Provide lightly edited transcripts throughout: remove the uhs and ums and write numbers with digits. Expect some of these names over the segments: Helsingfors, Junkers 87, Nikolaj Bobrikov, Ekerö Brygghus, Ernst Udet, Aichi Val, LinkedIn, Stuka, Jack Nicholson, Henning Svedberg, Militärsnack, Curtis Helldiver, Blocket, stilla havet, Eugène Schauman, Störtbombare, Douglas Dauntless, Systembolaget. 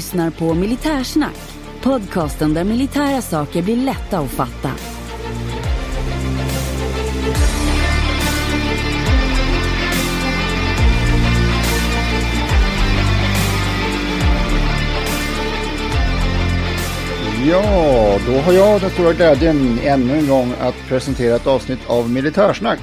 lyssnar på Militärsnack, podcasten där militära saker blir lätta att fatta. Ja, då har jag den stora glädjen ännu en gång att presentera ett avsnitt av Militärsnack.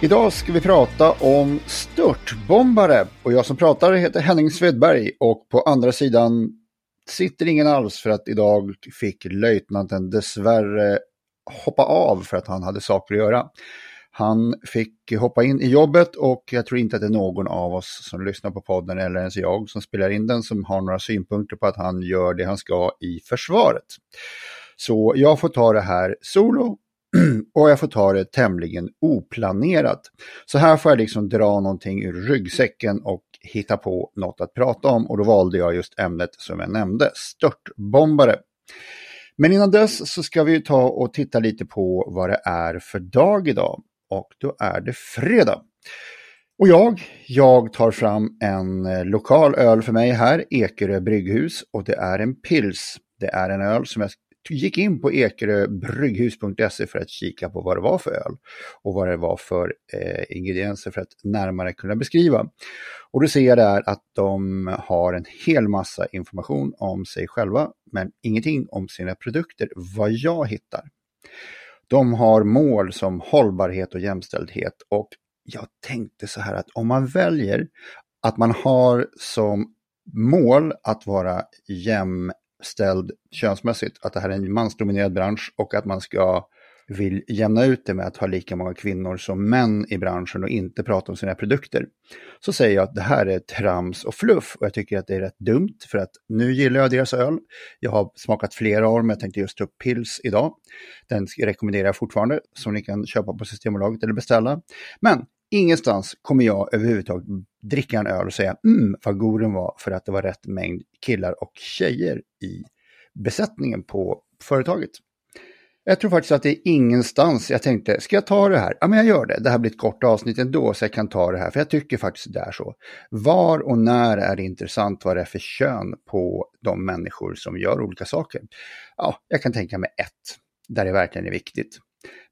Idag ska vi prata om störtbombare och jag som pratar heter Henning Svedberg och på andra sidan sitter ingen alls för att idag fick löjtnanten dessvärre hoppa av för att han hade saker att göra. Han fick hoppa in i jobbet och jag tror inte att det är någon av oss som lyssnar på podden eller ens jag som spelar in den som har några synpunkter på att han gör det han ska i försvaret. Så jag får ta det här solo och jag får ta det tämligen oplanerat. Så här får jag liksom dra någonting ur ryggsäcken och hitta på något att prata om och då valde jag just ämnet som jag nämnde, störtbombare. Men innan dess så ska vi ta och titta lite på vad det är för dag idag. Och då är det fredag. Och jag tar fram en lokal öl för mig här, Ekerö Brygghus. Och det är en pils. Det är en öl som jag gick in på ekeröbrygghus.se för att kika på vad det var för öl. Och vad det var för ingredienser för att närmare kunna beskriva. Och då ser jag där att de har en hel massa information om sig själva. Men ingenting om sina produkter, vad jag hittar. De har mål som hållbarhet och jämställdhet och jag tänkte så här att om man väljer att man har som mål att vara jämställd könsmässigt, att det här är en mansdominerad bransch och att man ska vill jämna ut det med att ha lika många kvinnor som män i branschen och inte prata om sina produkter. Så säger jag att det här är trams och fluff och jag tycker att det är rätt dumt för att nu gillar jag deras öl. Jag har smakat flera år men jag tänkte just ta upp pils idag. Den rekommenderar jag fortfarande som ni kan köpa på Systembolaget eller beställa. Men ingenstans kommer jag överhuvudtaget dricka en öl och säga vad god den var för att det var rätt mängd killar och tjejer i besättningen på företaget. Jag tror faktiskt att det är ingenstans jag tänkte, ska jag ta det här? Ja men jag gör det, det här blir ett kort avsnitt ändå så jag kan ta det här. För jag tycker faktiskt det är så. Var och när är det intressant vad det är för kön på de människor som gör olika saker? Ja, jag kan tänka mig ett, där det verkligen är viktigt.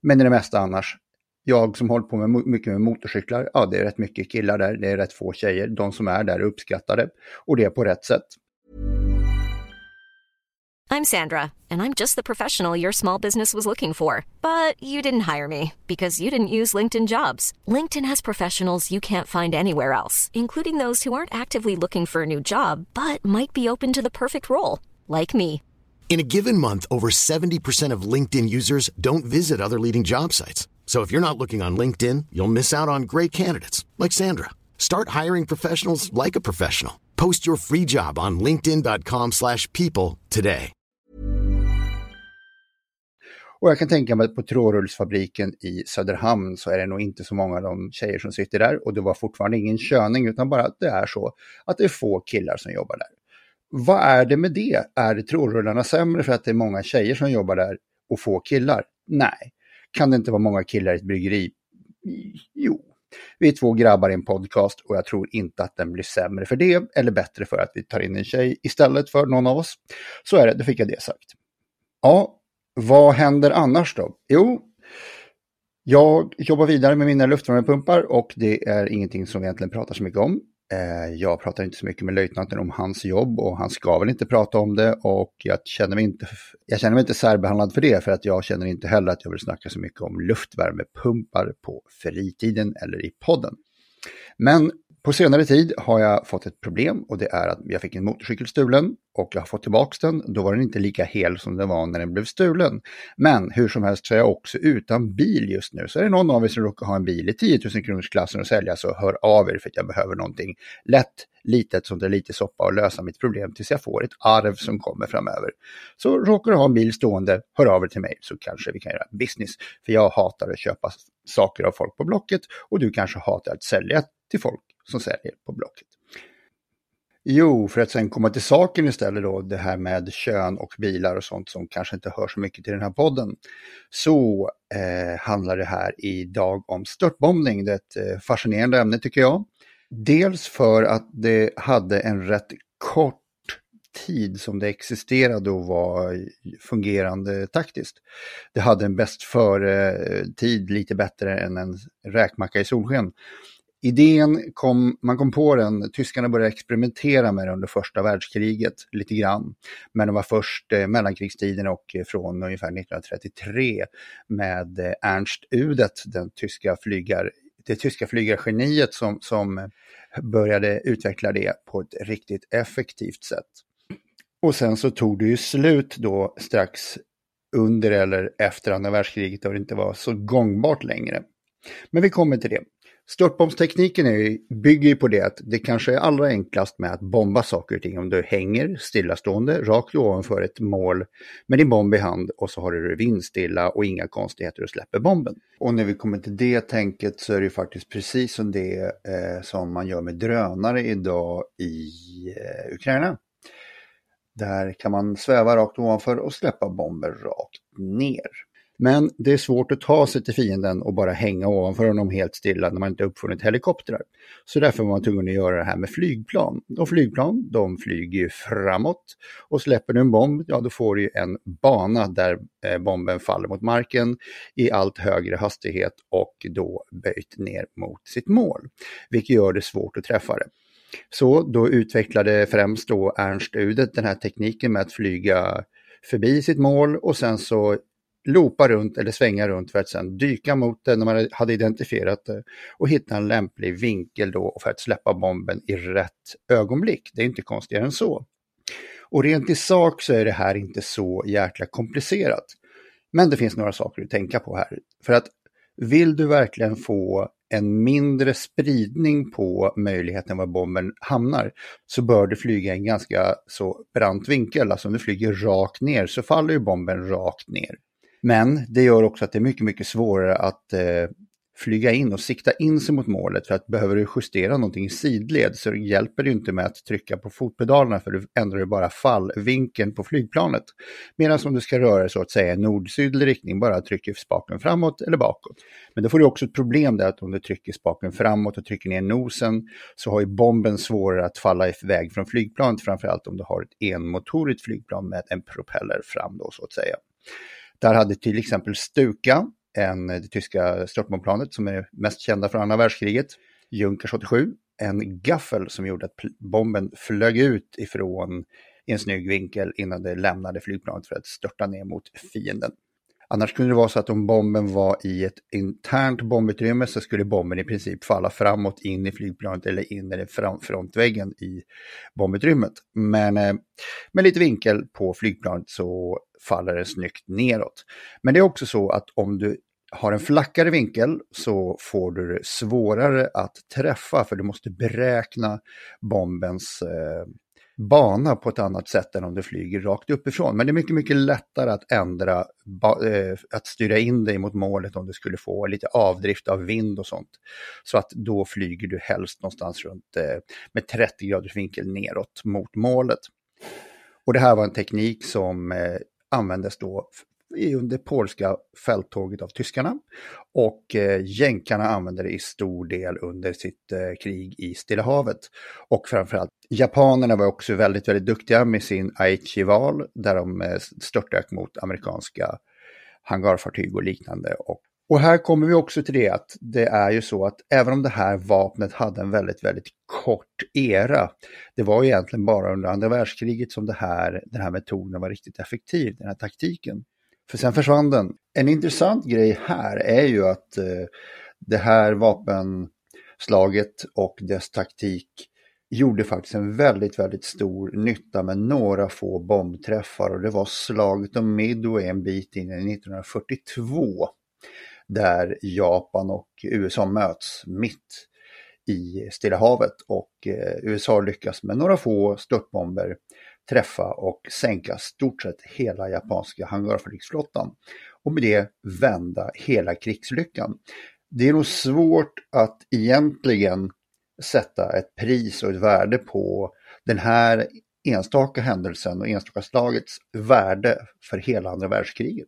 Men det mesta annars, jag som håller på med mycket med motorcyklar, ja det är rätt mycket killar där, det är rätt få tjejer. De som är där är uppskattade och det är på rätt sätt. I'm Sandra, and I'm just the professional your small business was looking for. But you didn't hire me because you didn't use LinkedIn Jobs. LinkedIn has professionals you can't find anywhere else, including those who aren't actively looking for a new job, but might be open to the perfect role, like me. In a given month, over 70% of LinkedIn users don't visit other leading job sites. So if you're not looking on LinkedIn, you'll miss out on great candidates, like Sandra. Start hiring professionals like a professional. Post your free job on linkedin.com/people today. Och jag kan tänka mig att på trårullsfabriken i Söderhamn så är det nog inte så många av de tjejer som sitter där. Och det var fortfarande ingen köning utan bara att det är så att det är få killar som jobbar där. Vad är det med det? Är det trårullarna sämre för att det är många tjejer som jobbar där och få killar? Nej. Kan det inte vara många killar i ett bryggeri? Jo. Vi är två grabbar i en podcast och jag tror inte att den blir sämre för det eller bättre för att vi tar in en tjej istället för någon av oss. Så är det, då fick jag det sagt. Ja. Vad händer annars då? Jo, jag jobbar vidare med mina luftvärmepumpar och det är ingenting som vi egentligen pratar så mycket om. Jag pratar inte så mycket med löjtnanten om hans jobb och han ska väl inte prata om det och jag känner mig inte särbehandlad för det för att jag känner inte heller att jag vill snacka så mycket om luftvärmepumpar på fritiden eller i podden. Men på senare tid har jag fått ett problem och det är att jag fick en motorcykel stulen och jag har fått tillbaka den. Då var den inte lika hel som den var när den blev stulen. Men hur som helst så är jag också utan bil just nu. Så är det någon av er som råkar ha en bil i 10 000 kronorsklassen och sälja så hör av er för att jag behöver någonting lätt, litet som det är lite soppa och lösa mitt problem tills jag får ett arv som kommer framöver. Så råkar du ha en bil stående, hör av er till mig så kanske vi kan göra business. För jag hatar att köpa saker av folk på Blocket och du kanske hatar att sälja till folk som säljer på Blocket. Jo, för att sen komma till saken istället då, det här med kön och bilar och sånt som kanske inte hör så mycket till den här podden. Så handlar det här idag om störtbombning, det är ett fascinerande ämne tycker jag. Dels för att det hade en rätt kort tid som det existerade och var fungerande taktiskt. Det hade en bäst före tid lite bättre än en räkmacka i solsken. Idén man kom på den, tyskarna började experimentera med den under första världskriget lite grann. Men det var först mellankrigstiden och från ungefär 1933 med Ernst Udet, det tyska flygargeniet som började utveckla det på ett riktigt effektivt sätt. Och sen så tog det ju slut då strax under eller efter andra världskriget då det inte var så gångbart längre. Men vi kommer till det. Störtbombstekniken bygger ju på det att det kanske är allra enklast med att bomba saker och ting om du hänger stillastående rakt ovanför ett mål med din bomb i hand och så har du vindstilla och inga konstigheter och släpper bomben. Och när vi kommer till det tänket så är det ju faktiskt precis som det som man gör med drönare idag i Ukraina. Där kan man sväva rakt ovanför och släppa bomber rakt ner. Men det är svårt att ta sig till fienden och bara hänga ovanför honom helt stilla när man inte uppfunnit helikoptrar. Så därför var man tvungen att göra det här med flygplan. Och flygplan, de flyger ju framåt och släpper du en bomb, ja då får du ju en bana där bomben faller mot marken i allt högre hastighet och då böjt ner mot sitt mål. Vilket gör det svårt att träffa det. Så då utvecklade främst då Ernst Udet den här tekniken med att flyga förbi sitt mål och sen så loopa runt eller svänga runt för att sedan dyka mot det när man hade identifierat det och hitta en lämplig vinkel då för att släppa bomben i rätt ögonblick. Det är inte konstigare än så. Och rent i sak så är det här inte så jäkla komplicerat. Men det finns några saker att tänka på här. För att vill du verkligen få en mindre spridning på möjligheten var bomben hamnar så bör du flyga en ganska så brant vinkel. Alltså om du flyger rakt ner så faller ju bomben rakt ner. Men det gör också att det är mycket, mycket svårare att flyga in och sikta in sig mot målet. För att behöver du justera någonting i sidled så hjälper det inte med att trycka på fotpedalerna för du ändrar ju bara fallvinkeln på flygplanet. Medan om du ska röra så att säga nord-sydlig riktning bara trycker spaken framåt eller bakåt. Men då får du också ett problem där att om du trycker spaken framåt och trycker ner nosen så har ju bomben svårare att falla iväg från flygplanet. Framförallt om du har ett enmotorigt flygplan med en propeller fram då så att säga. Där hade till exempel Stuka, det tyska störtbombplanet som är mest kända från andra världskriget, Junkers 87, en gaffel som gjorde att bomben flög ut ifrån en snygg vinkel innan det lämnade flygplanet för att störta ner mot fienden. Annars kunde det vara så att om bomben var i ett internt bombutrymme så skulle bomben i princip falla framåt in i flygplanet eller in i frontväggen i bombutrymmet. Men med lite vinkel på flygplanet så faller det snyggt neråt. Men det är också så att om du har en flackare vinkel så får du det svårare att träffa för du måste beräkna bombens bana på ett annat sätt än om du flyger rakt uppifrån. Men det är mycket, mycket lättare att ändra, att styra in dig mot målet om du skulle få lite avdrift av vind och sånt. Så att då flyger du helst någonstans runt med 30 graders vinkel neråt mot målet. Och det här var en teknik som användes då under polska fälttåget av tyskarna och jänkarna använde det i stor del under sitt krig i Stilla havet och framförallt japanerna var också väldigt, väldigt duktiga med sin Aichi Val där de störtdök mot amerikanska hangarfartyg och liknande. Och här kommer vi också till det att det är ju så att även om det här vapnet hade en väldigt, väldigt kort era. Det var egentligen bara under andra världskriget som den här metoden var riktigt effektiv, den här taktiken. För sen försvann den. En intressant grej här är ju att det här vapenslaget och dess taktik gjorde faktiskt en väldigt, väldigt stor nytta med några få bombträffar. Och det var slaget om Midway en bit in i 1942. Där Japan och USA möts mitt i Stilla havet och USA lyckas med några få störtbomber träffa och sänka stort sett hela japanska hangarfartygsflottan och med det vända hela krigslyckan. Det är nog svårt att egentligen sätta ett pris och ett värde på den här enstaka händelsen och enstaka slagets värde för hela andra världskriget.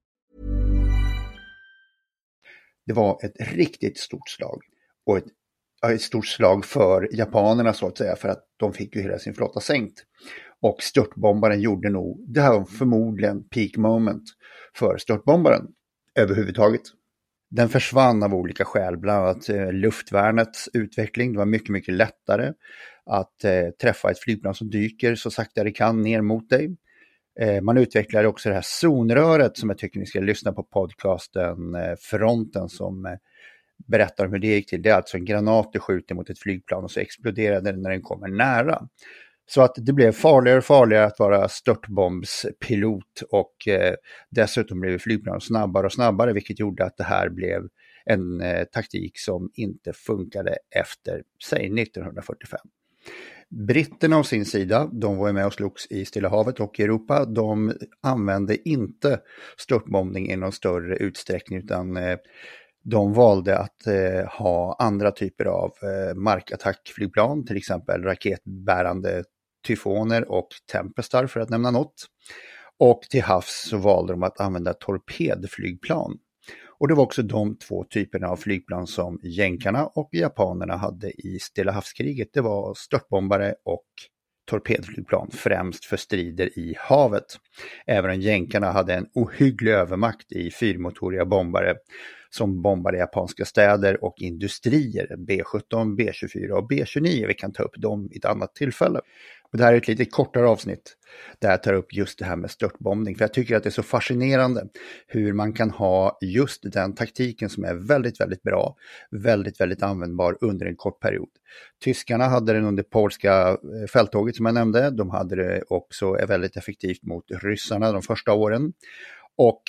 Det var ett riktigt stort slag och ett stort slag för japanerna, så att säga, för att de fick ju hela sin flotta sänkt. Och störtbombaren gjorde nog, det här var förmodligen peak moment för störtbombaren överhuvudtaget. Den försvann av olika skäl, bland annat luftvärnets utveckling. Det var mycket, mycket lättare att träffa ett flygplan som dyker så sakta det kan ner mot dig. Man utvecklade också det här zonröret, som jag tycker ni ska lyssna på podcasten Fronten, som berättar om hur det gick till. Det är alltså en granat du skjuter mot ett flygplan och så exploderade den när den kommer nära. Så att det blev farligare och farligare att vara störtbombspilot, och dessutom blev flygplan snabbare och snabbare, vilket gjorde att det här blev en taktik som inte funkade efter, säg, 1945. Britterna å sin sida, de var med och slogs i Stilla havet och i Europa. De använde inte störtbombning i någon större utsträckning, utan de valde att ha andra typer av markattackflygplan, till exempel raketbärande tyfoner och tempestar, för att nämna något. Och till havs så valde de att använda torpedflygplan. Och det var också de två typerna av flygplan som jänkarna och japanerna hade i Stilla havskriget. Det var störtbombare och torpedflygplan, främst för strider i havet. Även jänkarna hade en ohygglig övermakt i fyrmotoriga bombare som bombade japanska städer och industrier. B-17, B-24 och B-29. Vi kan ta upp dem i ett annat tillfälle. Och det här är ett lite kortare avsnitt där jag tar upp just det här med störtbombning. För jag tycker att det är så fascinerande hur man kan ha just den taktiken som är väldigt, väldigt bra. Väldigt, väldigt användbar under en kort period. Tyskarna hade den under polska fälttåget som jag nämnde. De hade det också väldigt effektivt mot ryssarna de första åren. Och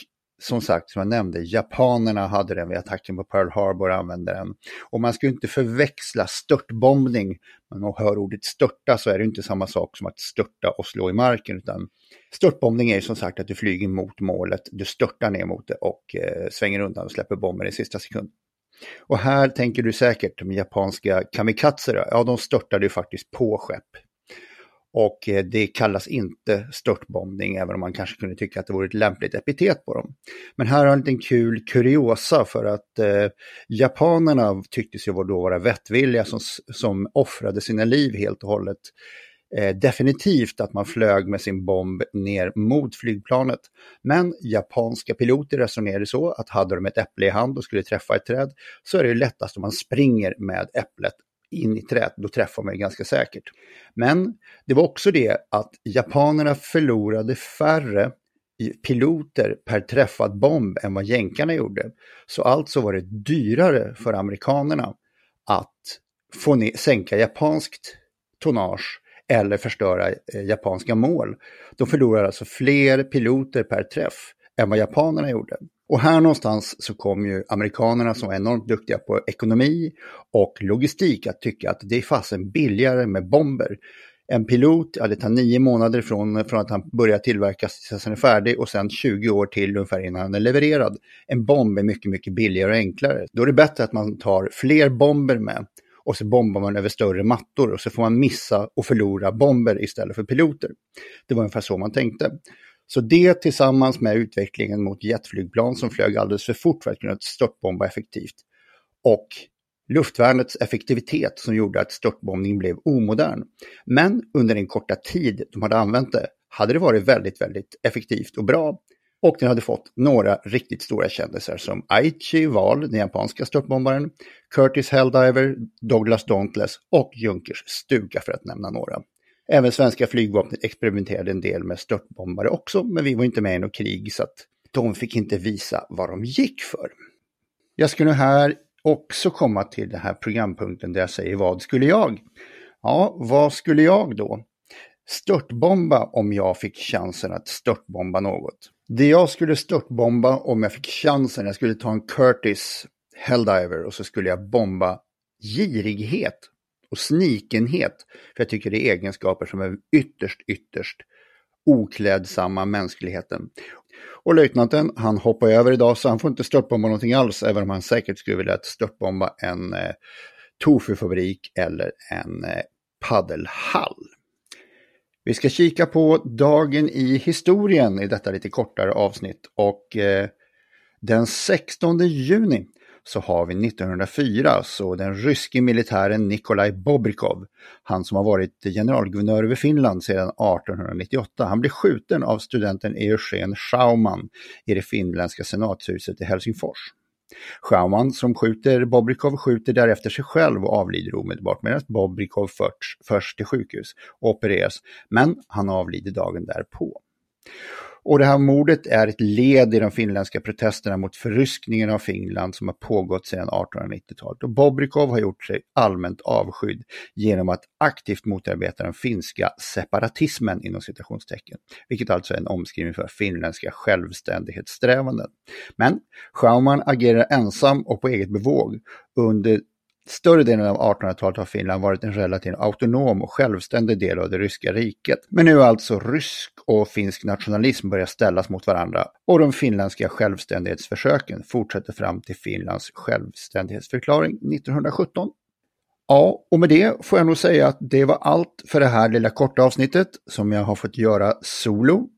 som sagt, som jag nämnde, japanerna hade den vid attacken på Pearl Harbor och använde den. Och man ska ju inte förväxla störtbombning. När man hör ordet störta så är det inte samma sak som att störta och slå i marken. Utan störtbombning är ju som sagt att du flyger mot målet, du störtar ner mot det och svänger undan och släpper bomber i sista sekund. Och här tänker du säkert de japanska kamikazerna. Ja, de störtade ju faktiskt på skepp. Och det kallas inte störtbombning, även om man kanske kunde tycka att det vore ett lämpligt epitet på dem. Men här har en liten kul kuriosa, för att japanerna tycktes ju då vara vettvilliga som offrade sina liv helt och hållet. Definitivt att man flög med sin bomb ner mot flygplanet. Men japanska piloter resonerade så att hade de ett äpple i hand och skulle träffa ett träd, så är det ju lättast om man springer med äpplet in i trädet, då träffar man ganska säkert. Men det var också det att japanerna förlorade färre piloter per träffad bomb än vad jänkarna gjorde. Så alltså var det dyrare för amerikanerna att sänka japanskt tonnage eller förstöra japanska mål. De förlorade alltså fler piloter per träff än vad japanerna gjorde. Och här någonstans så kom ju amerikanerna, som var enormt duktiga på ekonomi och logistik, att tycka att det är fasen billigare med bomber. En pilot, ja, det tar 9 månader från att han börjar tillverkas tills han är färdig, och sen 20 år till ungefär innan han är levererad. En bomb är mycket, mycket billigare och enklare. Då är det bättre att man tar fler bomber med, och så bombar man över större mattor, och så får man missa och förlora bomber istället för piloter. Det var ungefär så man tänkte. Så det tillsammans med utvecklingen mot jetflygplan som flög alldeles för fort för att kunna störtbomba effektivt, och luftvärnets effektivitet som gjorde att störtbombning blev omodern. Men under den korta tid de hade använt det hade det varit väldigt, väldigt effektivt och bra. Och den hade fått några riktigt stora kändisar som Aichi Val, den japanska störtbombaren, Curtis Helldiver, Douglas Dauntless och Junkers stuga för att nämna några. Även svenska flygvapnet experimenterade en del med störtbombare också, men vi var inte med i något krig så att de fick inte visa vad de gick för. Jag skulle här också komma till den här programpunkten där jag säger vad skulle jag? Ja, vad skulle jag då? Störtbomba om jag fick chansen att störtbomba något. Det jag skulle störtbomba om jag fick chansen, jag skulle ta en Curtis Helldiver och så skulle jag bomba girighet och snikenhet. För jag tycker det är egenskaper som är ytterst oklädsamma mänskligheten. Och löjtnanten, han hoppar över idag så han får inte störtbomba någonting alls, även om han säkert skulle vilja störtbomba en tofufabrik eller en paddelhall. Vi ska kika på dagen i historien i detta lite kortare avsnitt och den 16 juni så har vi 1904 så den ryske militären Nikolaj Bobrikov, han som har varit generalguvernör över Finland sedan 1898, han blir skjuten av studenten Eugène Schauman i det finländska senatshuset i Helsingfors. Schauman som skjuter Bobrikov skjuter därefter sig själv och avlider omedelbart medan Bobrikov förs till sjukhus och opereras, men han avlider dagen därpå. Och det här mordet är ett led i de finländska protesterna mot förryskningen av Finland som har pågått sedan 1890-talet och Bobrikov har gjort sig allmänt avskydd genom att aktivt motarbeta den finska separatismen inom citationstecken, vilket alltså är en omskrivning för finländska självständighetssträvanden. Men Schauman agerar ensam och på eget bevåg. Under större delen av 1800-talet har Finland varit en relativt autonom och självständig del av det ryska riket. Men nu alltså rysk och finsk nationalism börjar ställas mot varandra och de finländska självständighetsförsöken fortsätter fram till Finlands självständighetsförklaring 1917. Ja, och med det får jag nog säga att det var allt för det här lilla korta avsnittet som jag har fått göra solo.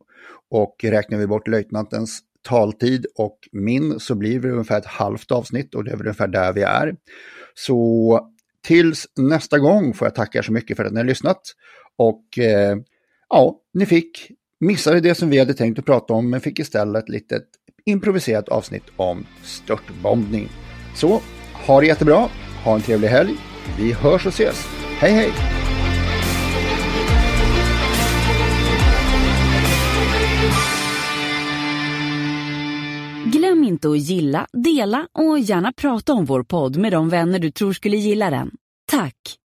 Och räknar vi bort löjtnantens taltid och min så blir det ungefär ett halvt avsnitt och det är väl ungefär där vi är. Så tills nästa gång får jag tacka så mycket för att ni har lyssnat och ja, ni missade det som vi hade tänkt att prata om men fick istället ett litet improviserat avsnitt om störtbombning. Så, ha det jättebra, ha en trevlig helg, vi hörs och ses, hej hej! Glöm inte att gilla, dela och gärna prata om vår podd med de vänner du tror skulle gilla den. Tack!